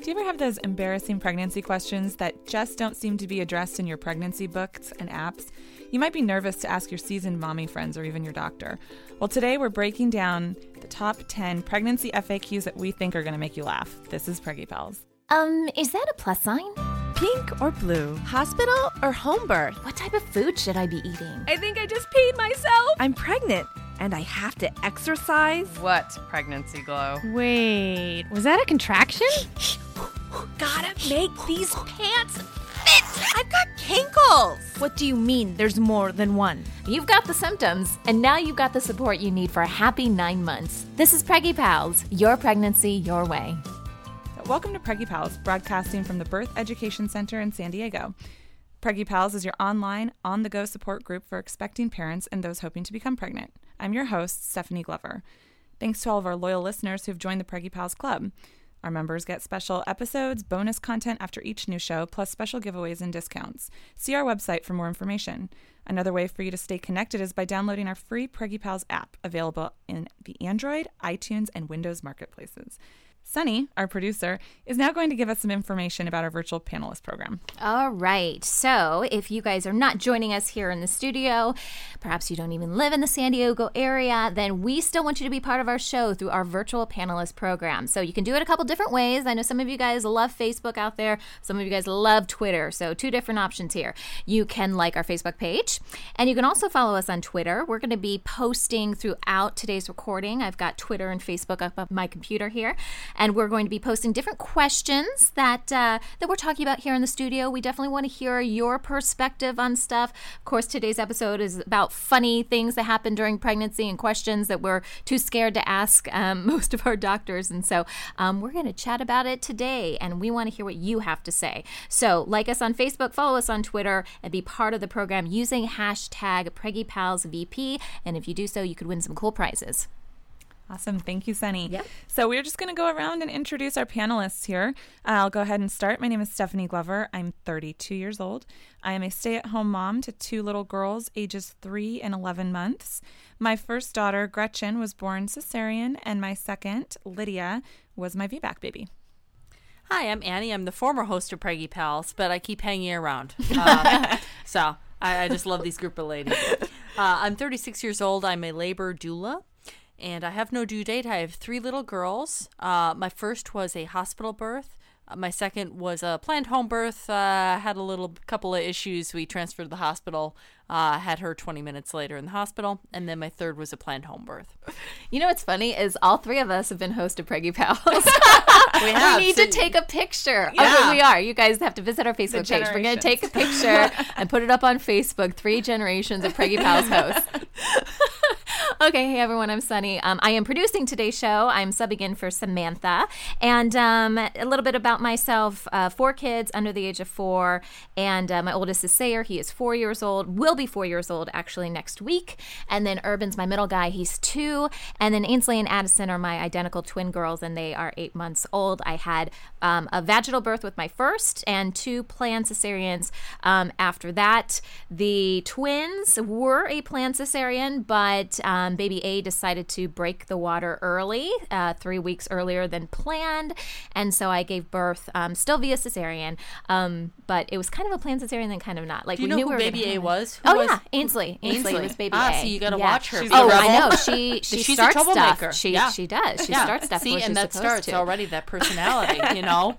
Do you ever have those embarrassing pregnancy questions that just don't seem to be addressed in your pregnancy books and apps? You might be nervous to ask your seasoned mommy friends or even your doctor. Well, today we're breaking down the top 10 pregnancy FAQs that we think are going to make you laugh. This is Preggie Pals. Is that a plus sign? Pink or blue? Hospital or home birth? What type of food should I be eating? I think I just peed myself. I'm pregnant. And I have to exercise? What pregnancy glow? Wait, was that a contraction? Gotta make these pants fit! I've got kinkles! What do you mean there's more than one? You've got the symptoms, and now you've got the support you need for a happy 9 months. This is Preggie Pals, your pregnancy, your way. Welcome to Preggie Pals, broadcasting from the Birth Education Center in San Diego. Preggie Pals is your online, on-the-go support group for expecting parents and those hoping to become pregnant. I'm your host, Stephanie Glover. Thanks to all of our loyal listeners who've joined the Preggie Pals Club. Our members get special episodes, bonus content after each new show, plus special giveaways and discounts. See our website for more information. Another way for you to stay connected is by downloading our free Preggie Pals app, available in the Android, iTunes, and Windows marketplaces. Sunny, our producer, is now going to give us some information about our virtual panelist program. All right. So if you guys are not joining us here in the studio, perhaps you don't even live in the San Diego area, then we still want you to be part of our show through our virtual panelist program. So you can do it a couple different ways. I know some of you guys love Facebook out there. Some of you guys love Twitter. So two different options here. You can like our Facebook page, and you can also follow us on Twitter. We're going to be posting throughout today's recording. I've got Twitter and Facebook up on my computer here. And we're going to be posting different questions that we're talking about here in the studio. We definitely want to hear your perspective on stuff. Of course, today's episode is about funny things that happen during pregnancy and questions that we're too scared to ask most of our doctors. And so we're going to chat about it today, and we want to hear what you have to say. So like us on Facebook, follow us on Twitter, and be part of the program using hashtag PreggiePalsVP. And if you do so, you could win some cool prizes. Awesome. Thank you, Sunny. Yep. So we're just going to go around and introduce our panelists here. I'll go ahead and start. My name is Stephanie Glover. I'm 32 years old. I am a stay-at-home mom to two little girls, ages 3 and 11 months. My first daughter, Gretchen, was born cesarean, and my second, Lydia, was my VBAC baby. Hi, I'm Annie. I'm the former host of Preggie Pals, but I keep hanging around. So I just love these group of ladies. I'm 36 years old. I'm a labor doula. And I have no due date. I have three little girls. My first was a hospital birth. My second was a planned home birth. Had a little couple of issues. We transferred to the hospital. Had her 20 minutes later in the hospital. And then my third was a planned home birth. You know what's funny is all three of us have been host of Preggie Pals. We need to take a picture of who we are. You guys have to visit our Facebook page. We're going to take a picture and put it up on Facebook. 3 generations of Preggie Pals hosts. Okay, hey everyone, I'm Sunny. I am producing today's show. I'm subbing in for Samantha. And a little bit about myself, 4 kids under the age of 4. And my oldest is Sayer. He is 4 years old, will be 4 years old actually next week. And then Urban's my middle guy. He's 2. And then Ainsley and Addison are my identical twin girls, and they are 8 months old. I had a vaginal birth with my first and 2 planned cesareans after that. The twins were a planned cesarean, but baby A decided to break the water early, 3 weeks earlier than planned, and so I gave birth still via cesarean, but it was kind of a planned cesarean then kind of not. Like, do you know who baby A was? Ainsley was baby A. So you got to watch her. I know. She starts a troublemaker. Stuff. She does. She starts stuff. See, and that starts already, that personality, you know?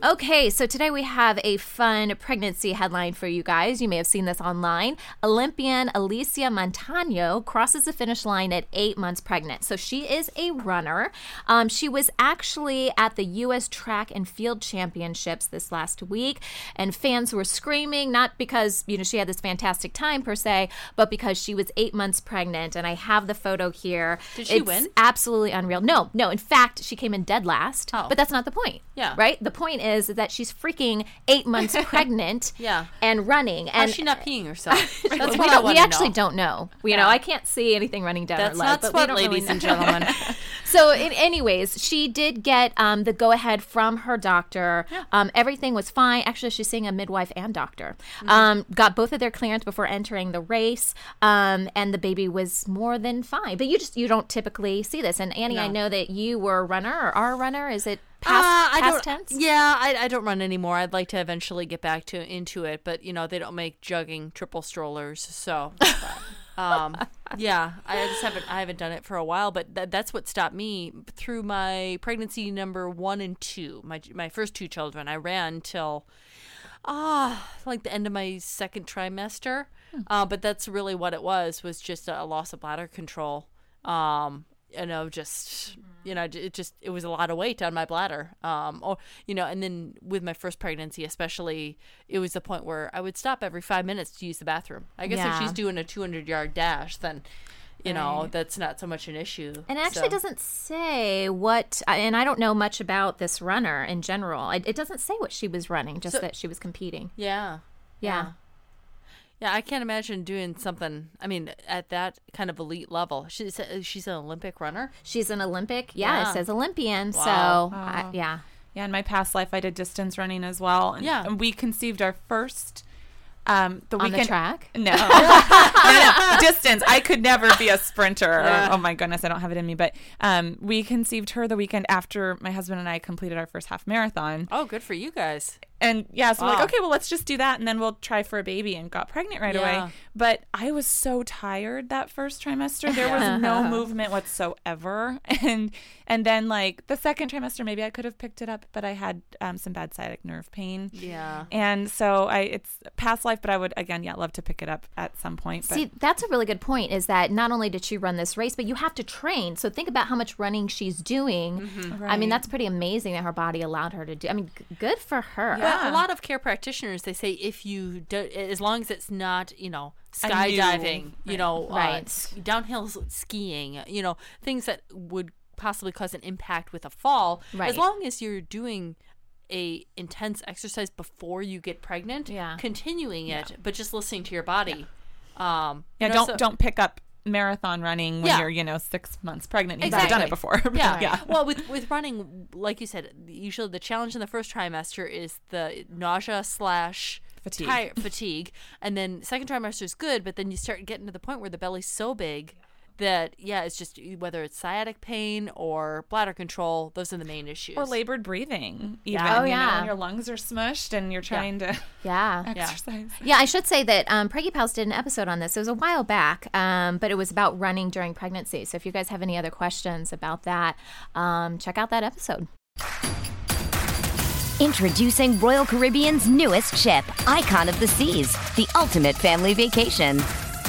Okay, so today we have a fun pregnancy headline for you guys. You may have seen this online. Olympian Alicia Montaño crosses the finish line at 8 months pregnant. So she is a runner. She was actually at the U.S. Track and Field Championships this last week, and fans were screaming, not because, you know, she had this fantastic time per se, but because she was 8 months pregnant, and I have the photo here. Did she win? It's absolutely unreal. No. In fact, she came in dead last, but that's not the point, right? The point is that she's freaking 8 months pregnant and running. And is she not peeing herself? That's what we don't know. You know, I can't see anything running down her leg. That's not sweat, ladies and gentlemen. So anyways, she did get the go-ahead from her doctor. Yeah. Everything was fine. Actually, she's seeing a midwife and doctor. Mm-hmm. Got both of their clearance before entering the race, and the baby was more than fine. But you don't typically see this. And Annie, I know that you were a runner or are a runner. Is it past tense? Yeah, I don't run anymore. I'd like to eventually get back into it, but you know they don't make jugging triple strollers, so. I haven't done it for a while, but that's what stopped me through my pregnancy number 1 and 2. My first two children, I ran till like the end of my second trimester. But that's really what it was just a loss of bladder control. It was a lot of weight on my bladder. And then with my first pregnancy, especially, it was the point where I would stop every 5 minutes to use the bathroom. I guess if she's doing a 200-yard dash, then, you know, that's not so much an issue. And it actually doesn't say what, and I don't know much about this runner in general. It doesn't say what she was running, just that she was competing. Yeah. Yeah, I can't imagine doing something, I mean, at that kind of elite level. She's an Olympic runner? She's an Olympic. Yeah. It says Olympian, wow. So, yeah. Yeah, in my past life, I did distance running as well. And, and we conceived our first... On the track? No. No. Distance. I could never be a sprinter. Yeah. Oh, my goodness. I don't have it in me. But we conceived her the weekend after my husband and I completed our first half marathon. Oh, good for you guys. And, so we're like, okay, well, let's just do that. And then we'll try for a baby, and got pregnant right away. But I was so tired that first trimester. There was no movement whatsoever. And then, like, the second trimester, maybe I could have picked it up, but I had some bad sciatic nerve pain. Yeah. And so it's past life, but I would, again, love to pick it up at some point. But. See, that's a really good point, is that not only did she run this race, but you have to train. So think about how much running she's doing. Mm-hmm. Right. I mean, that's pretty amazing that her body allowed her to do. I mean, good for her. Yeah. But a lot of care practitioners, they say if you do, as long as it's not, skydiving, downhill skiing, things that would possibly cause an impact with a fall, as long as you're doing a intense exercise before you get pregnant, continuing it, but just listening to your body. Don't pick up marathon running when you're 6 months pregnant. You've never done it before. Well, with running, like you said, usually the challenge in the first trimester is the nausea / fatigue, and then second trimester is good, but then you start getting to the point where the belly's so big that, it's just whether it's sciatic pain or bladder control, those are the main issues. Or labored breathing, even. Yeah. You know, your lungs are smushed and you're trying to exercise. Yeah, I should say that Preggie Pals did an episode on this. It was a while back, but it was about running during pregnancy. So if you guys have any other questions about that, check out that episode. Introducing Royal Caribbean's newest ship, Icon of the Seas, the ultimate family vacation.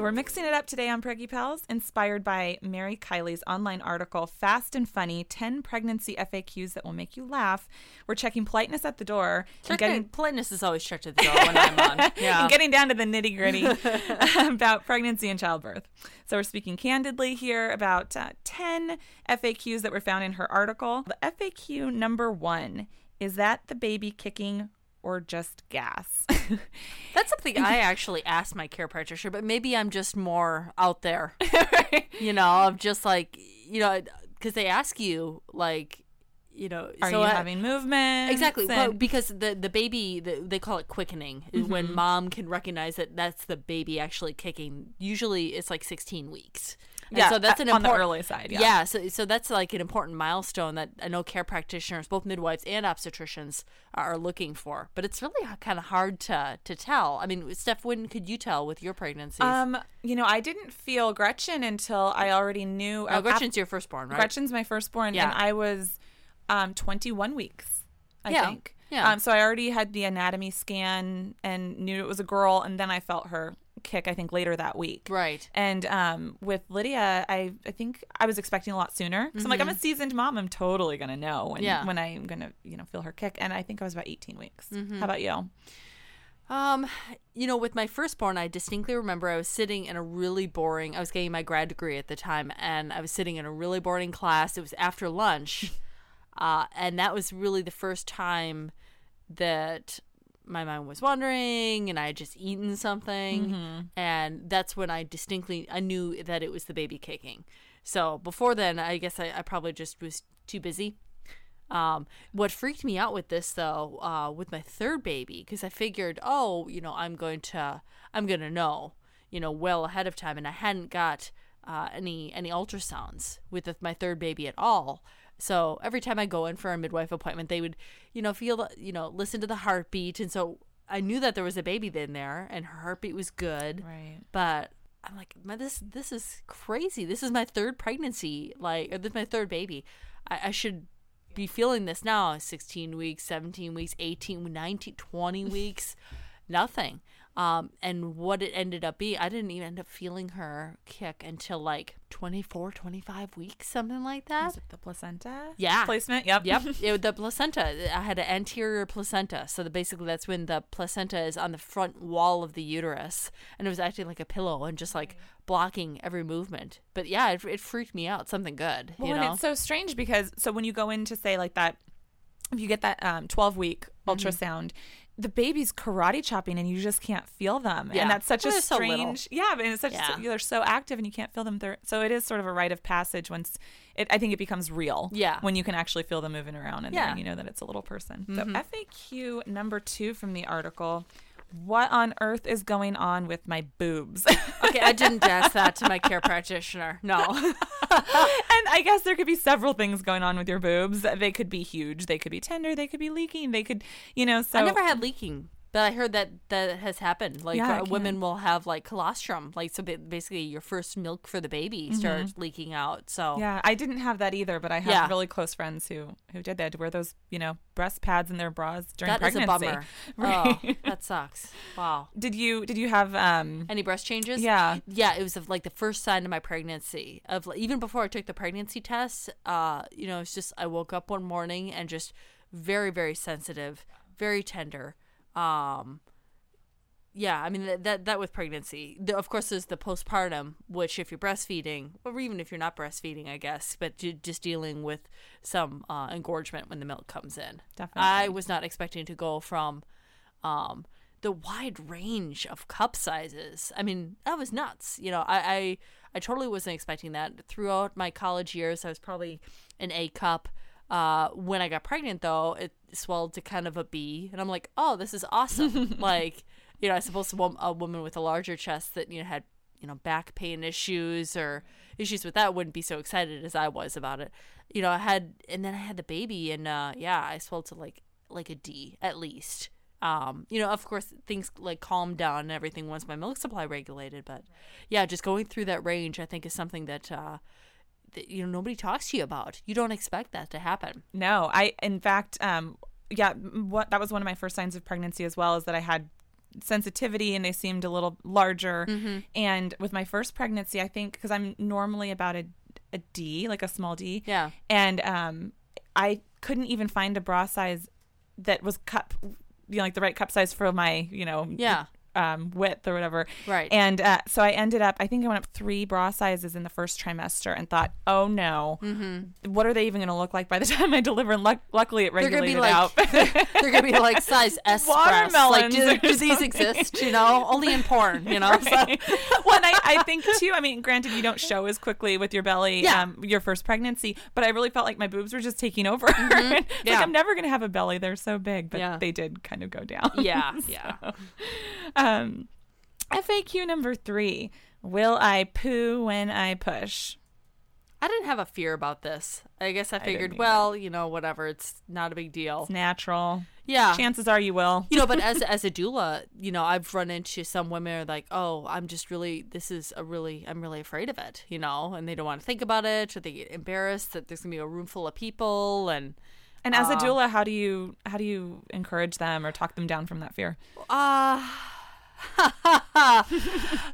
So we're mixing it up today on Preggie Pals, inspired by Mary Kiley's online article, Fast and Funny, 10 Pregnancy FAQs That Will Make You Laugh. We're checking politeness at the door. Politeness is always checked at the door when I'm on. Yeah. And getting down to the nitty gritty about pregnancy and childbirth. So we're speaking candidly here about 10 FAQs that were found in her article. The FAQ number 1, is that the baby kicking or just gas? That's something I actually asked my care practitioner, but maybe I'm just more out there. Right? You know, I'm just like, you know, because they ask you, like, you know, are you having movement? Exactly. Well, because the baby, they call it quickening, is when mom can recognize that that's the baby actually kicking. Usually it's like 16 weeks. And yeah, so that's an important, on the early side. Yeah. Yeah, so that's like an important milestone that I know care practitioners, both midwives and obstetricians, are looking for. But it's really kind of hard to tell. I mean, Steph, when could you tell with your pregnancies? You know, I didn't feel Gretchen until I already knew. Oh, Gretchen's your firstborn, right? Gretchen's my firstborn, yeah. And I was 21 weeks, I think. Yeah. So I already had the anatomy scan and knew it was a girl, and then I felt her kick, I think, later that week. Right. And with Lydia, I think I was expecting a lot sooner. So I'm like, I'm a seasoned mom. I'm totally going to know when I'm going to, you know, feel her kick. And I think I was about 18 weeks. Mm-hmm. How about you? You know, with my firstborn, I distinctly remember I was sitting in a really boring, I was getting my grad degree at the time, and I was sitting in a really boring class. It was after lunch. And that was really the first time that my mind was wandering and I had just eaten something. Mm-hmm. And that's when I distinctly, I knew that it was the baby kicking. So before then, I guess I probably just was too busy. What freaked me out with this though, with my third baby, because I figured, oh, you know, I'm going to know, you know, well ahead of time. And I hadn't got any ultrasounds with my third baby at all. So every time I go in for a midwife appointment, they would, you know, feel, you know, listen to the heartbeat. And so I knew that there was a baby in there and her heartbeat was good. Right. But I'm like, this is crazy. This is my third pregnancy. Like, this is my third baby. I should be feeling this now. 16 weeks, 17 weeks, 18, 19, 20 weeks, nothing. And what it ended up being, I didn't even end up feeling her kick until like 24, 25 weeks, something like that. Was it the placenta? Yeah. Placement? Yep. The placenta. I had an anterior placenta. So basically that's when the placenta is on the front wall of the uterus. And it was acting like a pillow and just like blocking every movement. But yeah, it freaked me out. Something good. Well, you know? And it's so strange because, so when you go in to say like that, if you get that 12-week ultrasound, the baby's karate chopping and you just can't feel them. Yeah. And that's such a strange... they're so active and you can't feel them. So it is sort of a rite of passage once... I think it becomes real when you can actually feel them moving around and then you know that it's a little person. Mm-hmm. So FAQ number 2 from the article... What on earth is going on with my boobs? Okay, I didn't ask that to my care practitioner. No. And I guess there could be several things going on with your boobs. They could be huge. They could be tender. They could be leaking. They could, you know, so. I never had leaking, but I heard that has happened. Like women will have like colostrum. Like, so basically your first milk for the baby starts leaking out. So yeah, I didn't have that either, but I have really close friends who did. They had to wear those, you know, breast pads in their bras during pregnancy. That is a bummer. Right. Oh, that sucks. Wow. Did you have any breast changes? Yeah. Yeah, it was like the first sign of my pregnancy. Of even before I took the pregnancy test, you know, it's just I woke up one morning and just very, very sensitive, very tender. Yeah, I mean that with pregnancy. Of course, there's the postpartum, which if you're breastfeeding, or even if you're not breastfeeding, I guess, but just dealing with some engorgement when the milk comes in. Definitely, I was not expecting to go from the wide range of cup sizes. I mean, that was nuts. You know, I totally wasn't expecting that. Throughout my college years, I was probably an A cup. When I got pregnant, though, it swelled to kind of a B, and I'm like, oh, this is awesome. Like, you know, I suppose a woman with a larger chest that, you know, had, you know, back pain issues or issues with that wouldn't be so excited as I was about it. You know, I had the baby, and I swelled to like a D at least. You know, of course, things like calmed down and everything once my milk supply regulated, but yeah, just going through that range, I think, is something that you know, nobody talks to you about. You don't expect that to happen. No, in fact, that was one of my first signs of pregnancy as well, is that I had sensitivity and they seemed a little larger. Mm-hmm. And with my first pregnancy, I think, because I'm normally about a D, like a small D. Yeah. And I couldn't even find a bra size that was cup, you know, like the right cup size for my, you know, yeah. Width or whatever. Right. And so I ended up, I think I went up 3 bra sizes in the first trimester and thought, oh no, mm-hmm. what are they even going to look like by the time I deliver? And luckily it regulated out. They're going to be like size S. Watermelons. Like, do these exist, you know? Only in porn, you know? Right. So. Well, and I think too, I mean, granted you don't show as quickly with your belly your first pregnancy, but I really felt like my boobs were just taking over. Mm-hmm. Like I'm never going to have a belly. They're so big, but they did kind of go down. Yeah, yeah. So. FAQ number 3, will I poo when I push? I didn't have a fear about this. I guess I figured, you know, whatever. It's not a big deal. It's natural. Yeah. Chances are you will. You know, but as a doula, you know, I've run into some women who are like, oh, I'm just really, I'm really afraid of it, you know, and they don't want to think about it or they get embarrassed that there's going to be a room full of people and as a doula, how do you encourage them or talk them down from that fear?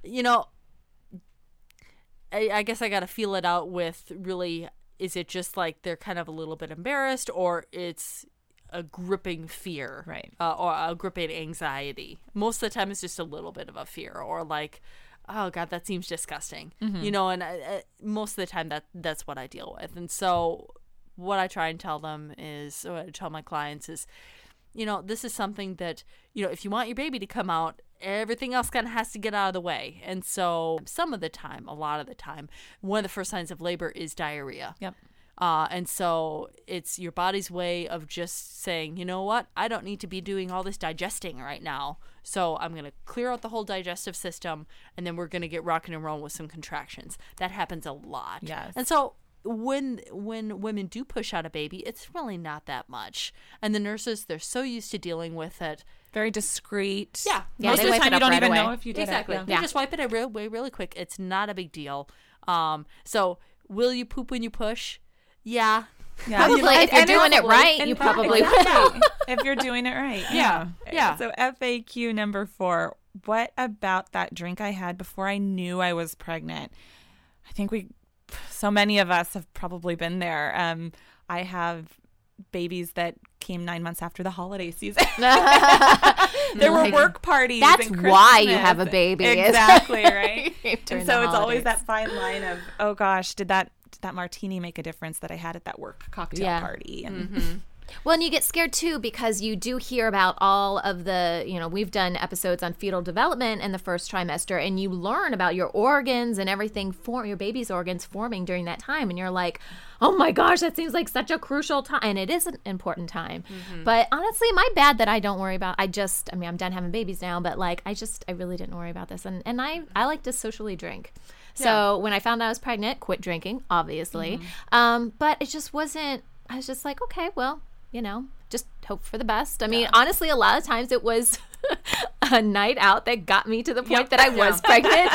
You know, I guess I got to feel it out with really, is it just like they're kind of a little bit embarrassed or it's a gripping fear, right? Or a gripping anxiety. Most of the time it's just a little bit of a fear or like, oh God, that seems disgusting, mm-hmm. you know, and most of the time that's what I deal with. And so what I try and tell them is, or I tell my clients is, you know, this is something that, you know, if you want your baby to come out, everything else kind of has to get out of the way. And so some of the time, a lot of the time, one of the first signs of labor is diarrhea. Yep. And so it's your body's way of just saying, you know what, I don't need to be doing all this digesting right now. So I'm going to clear out the whole digestive system and then we're going to get rocking and rolling with some contractions. That happens a lot. Yes. And so when women do push out a baby, it's really not that much. And the nurses, they're so used to dealing with it. Very discreet. Yeah. Most of the time you don't even know if you did it. Exactly. You just wipe it away really quick. It's not a big deal. So will you poop when you push? Yeah. Yeah. Probably. If you're doing it right, you probably will. If you're doing it right. Yeah. Yeah. So FAQ number 4. What about that drink I had before I knew I was pregnant? I think so many of us have probably been there. I have babies that came 9 months after the holiday season. There were work parties. That's why you have a baby. Exactly, right? And so it's always that fine line of, oh gosh, did that martini make a difference that I had at that work cocktail party? And mm-hmm. Well, and you get scared, too, because you do hear about all of the, you know, we've done episodes on fetal development in the first trimester, and you learn about your organs and everything, your baby's organs forming during that time. And you're like, oh, my gosh, that seems like such a crucial time. And it is an important time. Mm-hmm. But honestly, my bad that I don't worry about. I mean, I'm done having babies now, but, like, I really didn't worry about this. And I like to socially drink. So when I found out I was pregnant, quit drinking, obviously. Mm-hmm. But it just wasn't – I was just like, okay, well – you know, just hope for the best. I mean, honestly, a lot of times it was a night out that got me to the point that I was pregnant.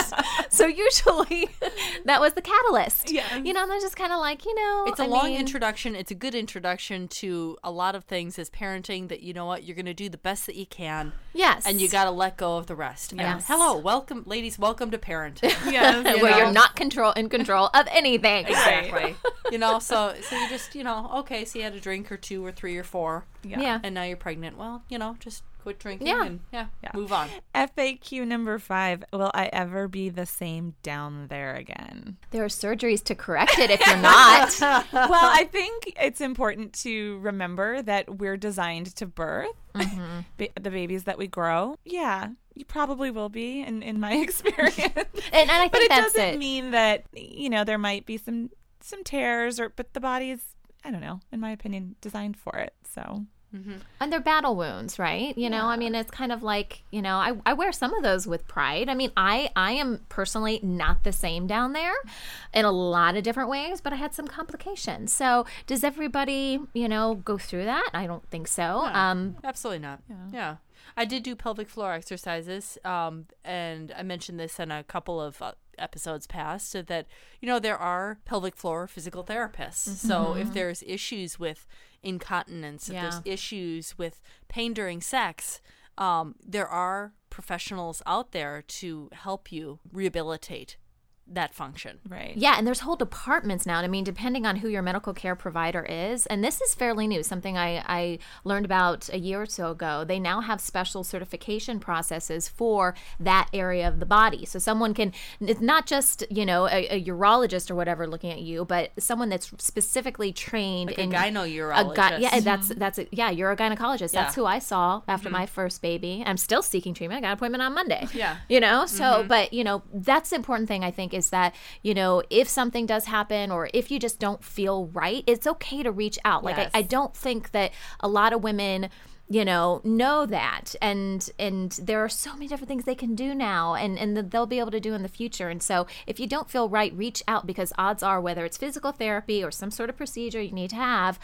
So usually that was the catalyst. Yeah. You know, and I was just kind of like, you know. It's a long introduction. It's a good introduction to a lot of things as parenting that, you know what, you're going to do the best that you can. Yes. And you got to let go of the rest. Yes. Hello. Welcome, ladies. Welcome to parenting. Yes. Where you're not in control of anything. Exactly. You know, so you just, you know, okay, so you had a drink or 2 or 3 or 4. Yeah. And now you're pregnant. Well, you know, just quit drinking and move on. FAQ number 5, will I ever be the same down there again? There are surgeries to correct it if you're not. Well, I think it's important to remember that we're designed to birth the babies that we grow. Yeah. You probably will be in my experience. and I think but it doesn't mean that, you know, there might be some tears but the body is, I don't know, in my opinion, designed for it. So, and they're battle wounds, right? You know, I mean, it's kind of like, you know, I wear some of those with pride. I mean, I am personally not the same down there in a lot of different ways, but I had some complications. So does everybody, you know, go through that? I don't think so. No, absolutely not. Yeah. I did do pelvic floor exercises, and I mentioned this in a couple of episodes past, so that, you know, there are pelvic floor physical therapists. Mm-hmm. So if there's issues with incontinence, if there's issues with pain during sex, there are professionals out there to help you rehabilitate that function. Right. Yeah, and there's whole departments now. I mean, depending on who your medical care provider is, and this is fairly new, something I learned about a year or so ago, they now have special certification processes for that area of the body. So someone can, it's not just, you know, a urologist or whatever looking at you, but someone that's specifically trained like in a gyno-urologist. You're a gynecologist. Yeah. That's who I saw after my first baby. I'm still seeking treatment. I got an appointment on Monday. Yeah. You know, so, but, you know, that's the important thing, I think, is that, you know, if something does happen or if you just don't feel right, it's okay to reach out. Like, yes. I don't think that a lot of women, you know that. And there are so many different things they can do now and they'll be able to do in the future. And so if you don't feel right, reach out, because odds are, whether it's physical therapy or some sort of procedure you need to have,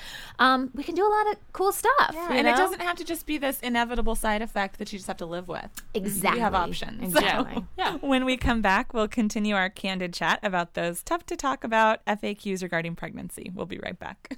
we can do a lot of cool stuff. Yeah, and know? It doesn't have to just be this inevitable side effect that you just have to live with. Exactly. You have options. Exactly. So, yeah. When we come back, we'll continue our candid chat about those tough to talk about FAQs regarding pregnancy. We'll be right back.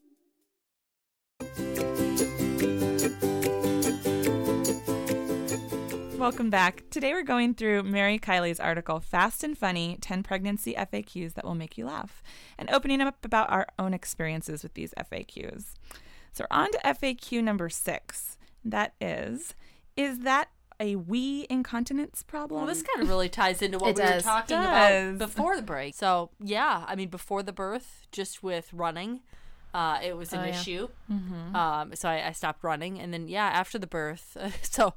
Welcome back. Today we're going through Mary Kiley's article, Fast and Funny, 10 Pregnancy FAQs That Will Make You Laugh, and opening up about our own experiences with these FAQs. So we're on to FAQ number 6. That is that a wee incontinence problem? Well, this kind of really ties into what we were talking about before the break. So, yeah, I mean, before the birth, just with running, it was an issue. Mm-hmm. So I stopped running. And then, after the birth, so...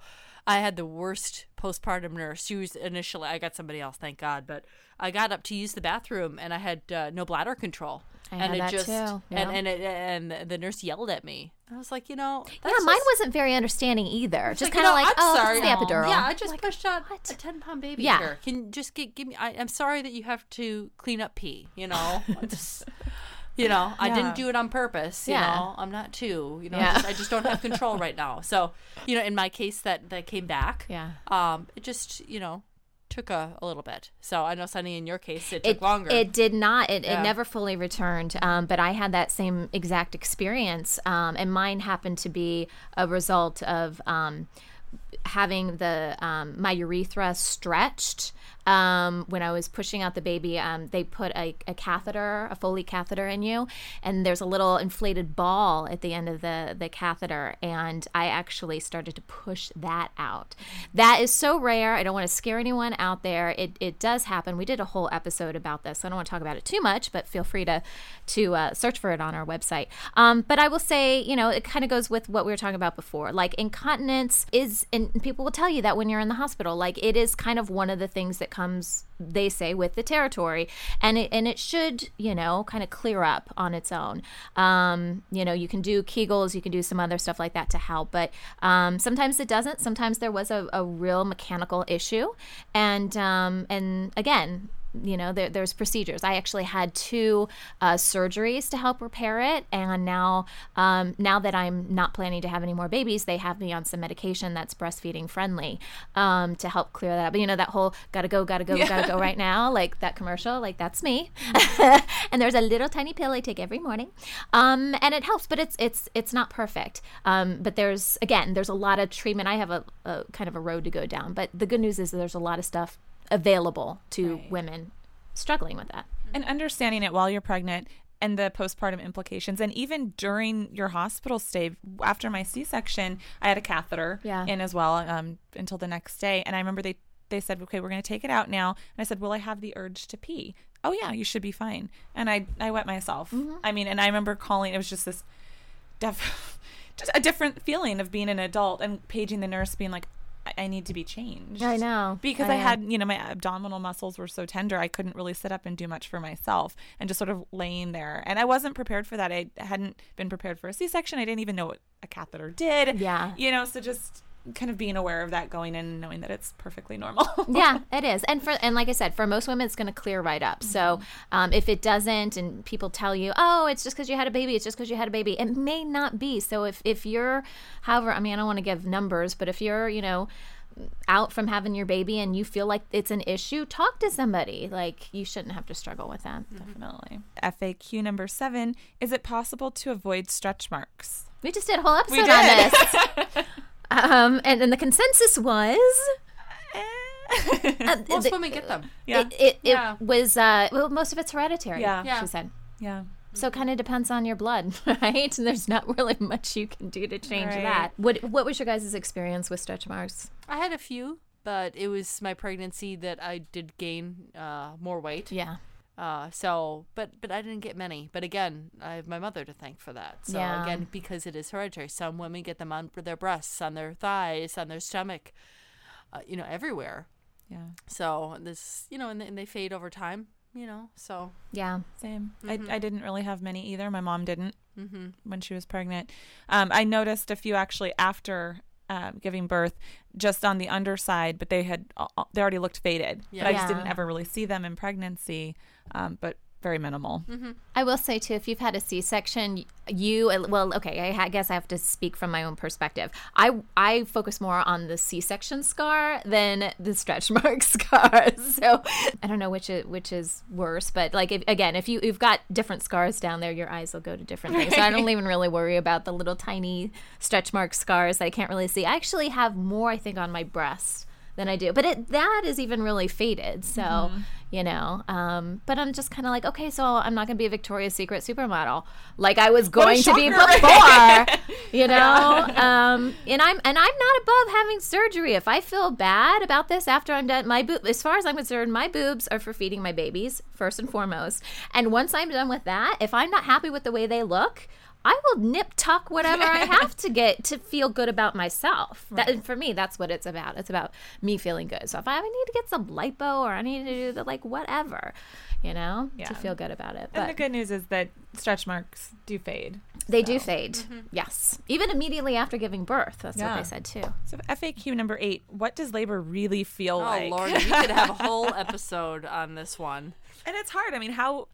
I had the worst postpartum nurse. She was initially, I got somebody else, thank God, but I got up to use the bathroom and I had no bladder control. I had that too. Yeah. And the nurse yelled at me. I was like, you know. Mine wasn't very understanding either. Just kind of like, it's the epidural. Yeah, I just pushed out a 10-pound baby here. Can just give me, I'm sorry that you have to clean up pee, you know. I didn't do it on purpose, you know. I'm not too, I just don't have control right now. So, you know, in my case that came back. Yeah. It just, you know, took a little bit. So I know, Sunny, in your case, it took longer. It did not. It never fully returned. But I had that same exact experience. And mine happened to be a result of having my urethra stretched. When I was pushing out the baby, they put a Foley catheter in you, and there's a little inflated ball at the end of the catheter, and I actually started to push that out. That is so rare. I don't want to scare anyone out there. It does happen. We did a whole episode about this. I don't want to talk about it too much, but feel free to search for it on our website. But I will say, you know, it kind of goes with what we were talking about before. Like, incontinence is, and people will tell you that when you're in the hospital, like, it is kind of one of the things that comes, they say, with the territory, and it should, you know, kind of clear up on its own. You know, you can do Kegels, you can do some other stuff like that to help, but sometimes it doesn't. Sometimes there was a real mechanical issue, and again, you know, there's procedures. I actually had 2 surgeries to help repair it, and now that I'm not planning to have any more babies, they have me on some medication that's breastfeeding friendly to help clear that up. But you know, that whole gotta go right now, like that commercial, like that's me. And there's a little tiny pill I take every morning, and it helps, but it's not perfect. But there's a lot of treatment. I have a kind of a road to go down, but the good news is that there's a lot of stuff available to women struggling with that. And understanding it while you're pregnant and the postpartum implications, and even during your hospital stay. After my C-section, I had a catheter in as well until the next day. And I remember they said, okay, we're going to take it out now. And I said, will I have the urge to pee? Oh, yeah, you should be fine. And I wet myself. Mm-hmm. I mean, and I remember calling. It was just this just a different feeling of being an adult and paging the nurse, being like, I need to be changed. I know. Because I had, you know, my abdominal muscles were so tender, I couldn't really sit up and do much for myself, and just sort of laying there. And I wasn't prepared for that. I hadn't been prepared for a C-section. I didn't even know what a catheter did. Yeah. You know, so just kind of being aware of that going in and knowing that it's perfectly normal. Yeah, it is. And like I said, for most women, it's going to clear right up. Mm-hmm. So if it doesn't and people tell you, oh, it's just because you had a baby, it may not be. So if you're, however, I mean, I don't want to give numbers, but if you're, you know, out from having your baby and you feel like it's an issue, talk to somebody. Like, you shouldn't have to struggle with that. Mm-hmm. Definitely. FAQ number 7, is it possible to avoid stretch marks? We just did a whole episode on this. And then the consensus was... most women get them. Yeah. It was... well, most of it's hereditary, she said. Yeah. So it kind of depends on your blood, right? And there's not really much you can do to change that. What was your guys' experience with stretch marks? I had a few, but it was my pregnancy that I did gain more weight. Yeah. So, but I didn't get many. But again, I have my mother to thank for that. So again, because it is hereditary, some women get them on their breasts, on their thighs, on their stomach, everywhere. Yeah. So this, and they fade over time. So. Yeah. Same. Mm-hmm. I didn't really have many either. My mom didn't when she was pregnant. I noticed a few actually after giving birth, just on the underside, but they already looked faded. Yeah. But I just didn't ever really see them in pregnancy, but very minimal. Mm-hmm. I will say, too, if you've had a C-section, I guess I have to speak from my own perspective. I focus more on the C-section scar than the stretch mark scar. So I don't know which is worse, but like, if you've got different scars down there, your eyes will go to different things. So I don't even really worry about the little tiny stretch mark scars that I can't really see. I actually have more, I think, on my breast than I do. But that is even really faded. So, but I'm just kind of like, okay, so I'm not going to be a Victoria's Secret supermodel like I was going to be before, and I'm not above having surgery. If I feel bad about this after I'm done, as far as I'm concerned, my boobs are for feeding my babies first and foremost. And once I'm done with that, if I'm not happy with the way they look, I will nip-tuck whatever I have to get to feel good about myself. Right. That, for me, that's what it's about. It's about me feeling good. So if I need to get some lipo or I need to do the, whatever, to feel good about it. And the good news is that stretch marks do fade. They do fade, yes. Even immediately after giving birth. That's what they said, too. So FAQ number 8, what does labor really feel like? Oh, Lord, we could have a whole episode on this one. And it's hard. I mean, how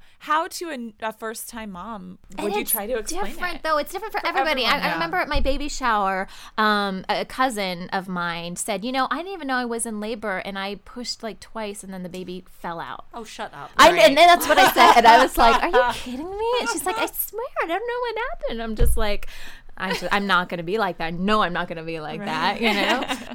to a first-time mom would you try to explain it? It's different, though. It's different for everybody. I remember at my baby shower, a cousin of mine said, I didn't even know I was in labor, and I pushed, twice, and then the baby fell out. Oh, shut up. And then that's what I said. And I was like, are you kidding me? And she's like, I swear, I don't know what happened. I'm just like... I'm not going to be like that. I know I'm not going to be like that,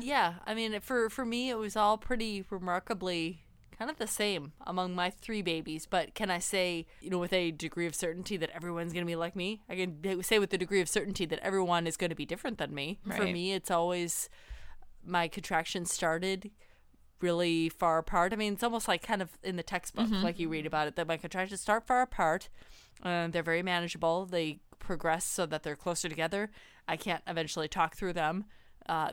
Yeah. I mean, for me, it was all pretty remarkably kind of the same among my 3 babies. But can I say, with a degree of certainty that everyone's going to be like me? I can say with a degree of certainty that everyone is going to be different than me. Right. For me, it's always my contractions started really far apart. I mean, it's almost like kind of in the textbook, like you read about it, that my contractions start far apart. They're very manageable. They progress so that they're closer together. I can't eventually talk through them,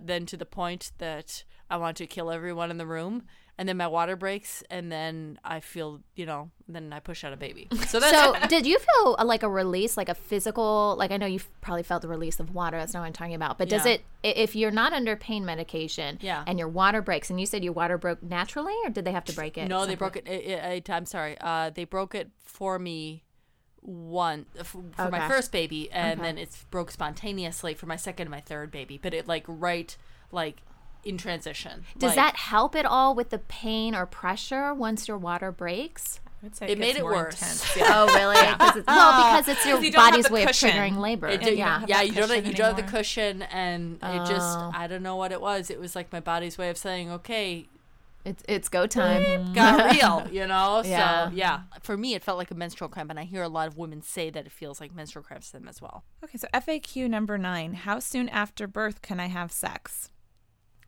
then to the point that I want to kill everyone in the room. And then my water breaks, and then I feel, then I push out a baby. So did you feel like a release, like a physical, I know you probably felt the release of water. That's not what I'm talking about. But does it, if you're not under pain medication and your water breaks, and you said your water broke naturally, or did they have to break it? No, they broke it. I'm sorry. They broke it for me. One for my first baby, and then it broke spontaneously for my second and my third baby, but it in transition. Does that help at all with the pain or pressure once your water breaks? I would say it made it worse. Intense, Oh, really? Because it's your body's way of triggering labor. You don't have the cushion, and it just, I don't know what it was. It was like my body's way of saying, okay, It's go time. Got real, So, for me, it felt like a menstrual cramp, and I hear a lot of women say that it feels like menstrual cramps to them as well. Okay, so FAQ number 9, how soon after birth can I have sex?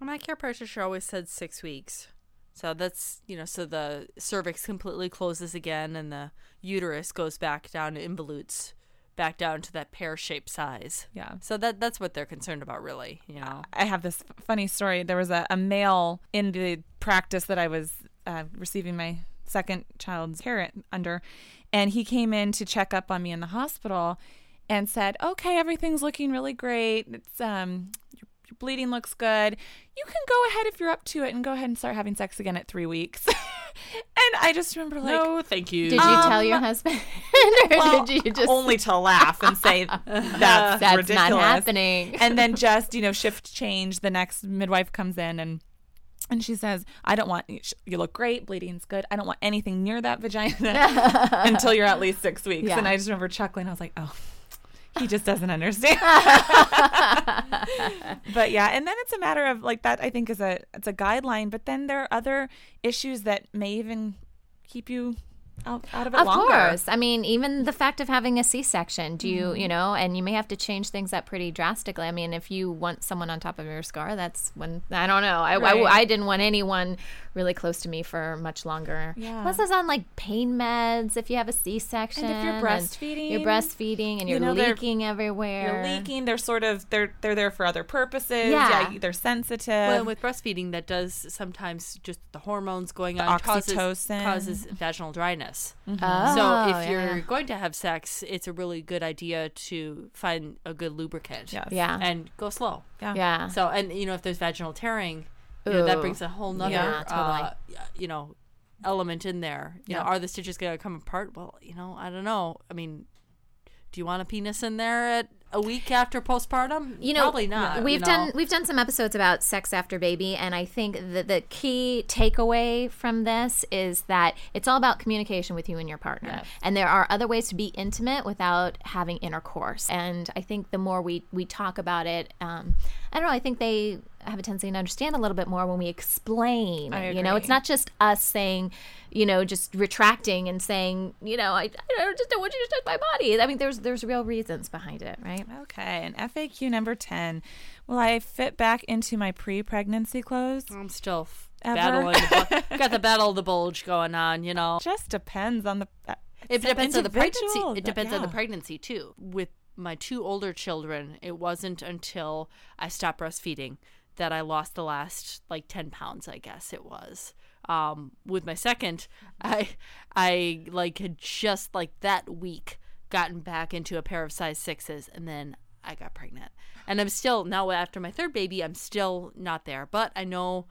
Well, my care practitioner always said 6 weeks. So that's, so the cervix completely closes again, and the uterus goes back down, involutes back down to that pear-shaped size. Yeah. So that's what they're concerned about, really, I have this funny story. There was a male in the practice that I was receiving my second child's care under, and he came in to check up on me in the hospital and said, okay, everything's looking really great. It's your bleeding looks good. You can go ahead if you're up to it and go ahead and start having sex again at 3 weeks. And I just remember like, no, thank you. Did you tell your husband? Or well, did you just only to laugh and say that's ridiculous. Not happening. And then just, you know, shift change. The next midwife comes in and she says, I don't want, you look great. Bleeding's good. I don't want anything near that vagina until you're at least 6 weeks. Yeah. And I just remember chuckling. I was like, oh. He just doesn't understand. But yeah, and then it's a matter of like that I think is it's a guideline, but then there are other issues that may even keep you out of it longer. Of course. I mean, even the fact of having a C-section, do you, you know, and you may have to change things up pretty drastically. I mean, if you want someone on top of your scar, that's when, I don't know. Right. I didn't want anyone really close to me for much longer. Yeah. Plus, I was on like pain meds if you have a C-section. And if you're breastfeeding. And you're leaking everywhere. You're leaking. They're sort of, they're there for other purposes. Yeah. They're sensitive. Well, with breastfeeding, that does sometimes just the hormones going on. Oxytocin. Causes vaginal dryness. Mm-hmm. Oh, so if you're going to have sex, it's a really good idea to find a good lubricant. Yes. Yeah. And go slow. Yeah. Yeah. So, and, you know, if there's vaginal tearing, you know, that brings a whole nother, you know, element in there. You know, are the stitches going to come apart? Well, you know, I don't know. I mean, do you want a penis in there at a week after postpartum? You know, probably not. We've done some episodes about sex after baby, and I think the key takeaway from this is that it's all about communication with you and your partner. Yes. And there are other ways to be intimate without having intercourse. And I think the more we talk about it, I don't know, I think they have a tendency to understand a little bit more when we explain. You know, it's not just us saying, you know, just retracting and saying, you know, I just don't want you to touch my body. I mean, there's real reasons behind it, right? Okay. And FAQ number 10. Will I fit back into my pre-pregnancy clothes? I'm still battling. Got the battle of the bulge going on, you know. It just depends on the It depends on the pregnancy too. With my two older children, it wasn't until I stopped breastfeeding that I lost the last like 10 pounds, I guess it was. With my second, I like had just like that week gotten back into a pair of size 6s, and then I got pregnant. And I'm still, now after my third baby, I'm still not there. But I know,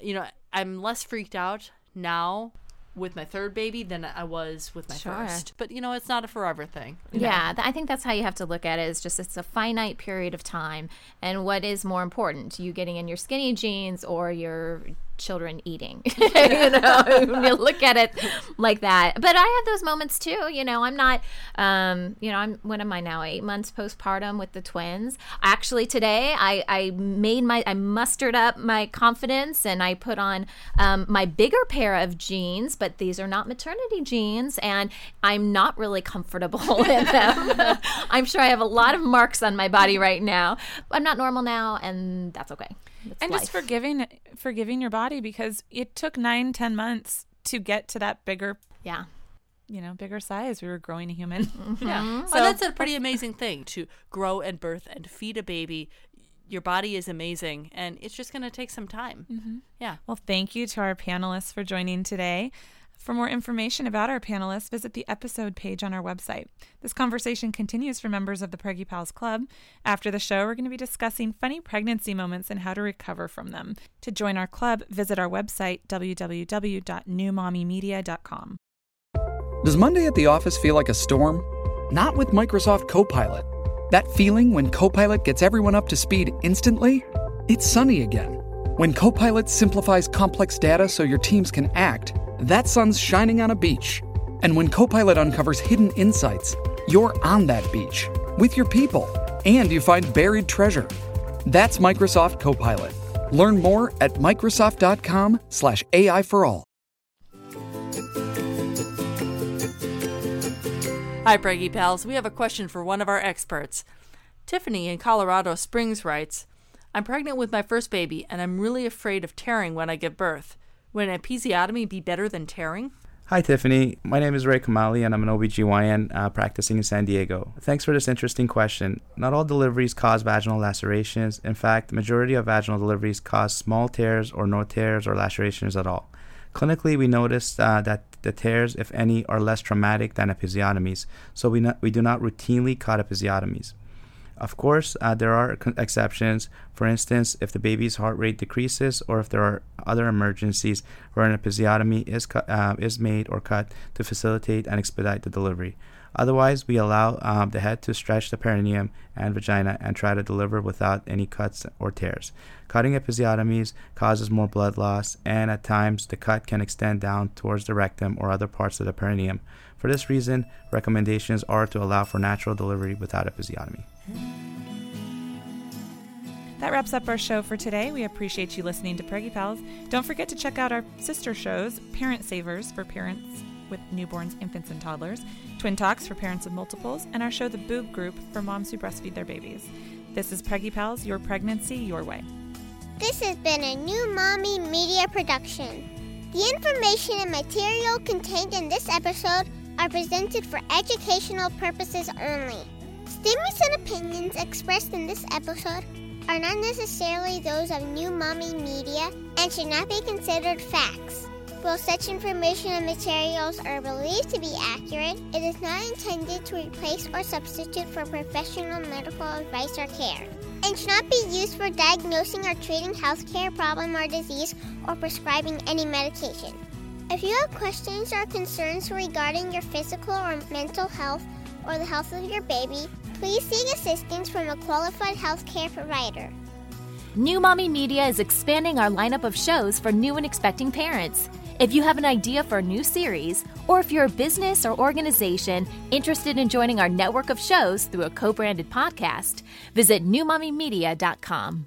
you know, I'm less freaked out now with my third baby than I was with my first. But, you know, it's not a forever thing. Yeah, I think that's how you have to look at it. It's just it's a finite period of time. And what is more important, you getting in your skinny jeans or your children eating? You know, when you look at it like that. But I have those moments too. You know, I'm not, you know, when am I now? 8 months postpartum with the twins. Actually, today I mustered up my confidence and I put on my bigger pair of jeans, but these are not maternity jeans and I'm not really comfortable in them. I'm sure I have a lot of marks on my body right now. I'm not normal now, and that's okay. It's and life. Just forgiving your body, because it took 9-10 months to get to that bigger, you know, bigger size. We were growing a human. Mm-hmm. Yeah, so that's a pretty amazing thing to grow and birth and feed a baby. Your body is amazing, and it's just going to take some time. Mm-hmm. Yeah. Well, thank you to our panelists for joining today. For more information about our panelists, visit the episode page on our website. This conversation continues for members of the Preggie Pals Club. After the show, we're going to be discussing funny pregnancy moments and how to recover from them. To join our club, visit our website, www.newmommymedia.com. Does Monday at the office feel like a storm? Not with Microsoft Copilot. That feeling when Copilot gets everyone up to speed instantly? It's sunny again. When Copilot simplifies complex data so your teams can act, that sun's shining on a beach. And when Copilot uncovers hidden insights, you're on that beach with your people and you find buried treasure. That's Microsoft Copilot. Learn more at Microsoft.com/AI for all. Hi, Preggie Pals. We have a question for one of our experts. Tiffany in Colorado Springs writes, I'm pregnant with my first baby and I'm really afraid of tearing when I give birth. Would an episiotomy be better than tearing? Hi, Tiffany. My name is Ray Kamali, and I'm an OBGYN practicing in San Diego. Thanks for this interesting question. Not all deliveries cause vaginal lacerations. In fact, the majority of vaginal deliveries cause small tears or no tears or lacerations at all. Clinically, we noticed that the tears, if any, are less traumatic than episiotomies, so we do not routinely cut episiotomies. Of course, there are exceptions. For instance, if the baby's heart rate decreases or if there are other emergencies where an episiotomy is made or cut to facilitate and expedite the delivery. Otherwise, we allow the head to stretch the perineum and vagina and try to deliver without any cuts or tears. Cutting episiotomies causes more blood loss, and at times the cut can extend down towards the rectum or other parts of the perineum. For this reason, recommendations are to allow for natural delivery without episiotomy. That wraps up our show for today. We appreciate you listening to Preggie Pals. Don't forget to check out our sister shows, Parent Savers for parents with newborns, infants, and toddlers, Twin Talks for parents of multiples, and our show The Boob Group for moms who breastfeed their babies. This is Preggie Pals, your pregnancy, your way. This has been a New Mommy Media production. The information and material contained in this episode are presented for educational purposes only. Statements and opinions expressed in this episode are not necessarily those of New Mommy Media and should not be considered facts. While such information and materials are believed to be accurate, it is not intended to replace or substitute for professional medical advice or care, and should not be used for diagnosing or treating healthcare problem or disease or prescribing any medication. If you have questions or concerns regarding your physical or mental health or the health of your baby, please seek assistance from a qualified healthcare provider. New Mommy Media is expanding our lineup of shows for new and expecting parents. If you have an idea for a new series, or if you're a business or organization interested in joining our network of shows through a co-branded podcast, visit newmommymedia.com.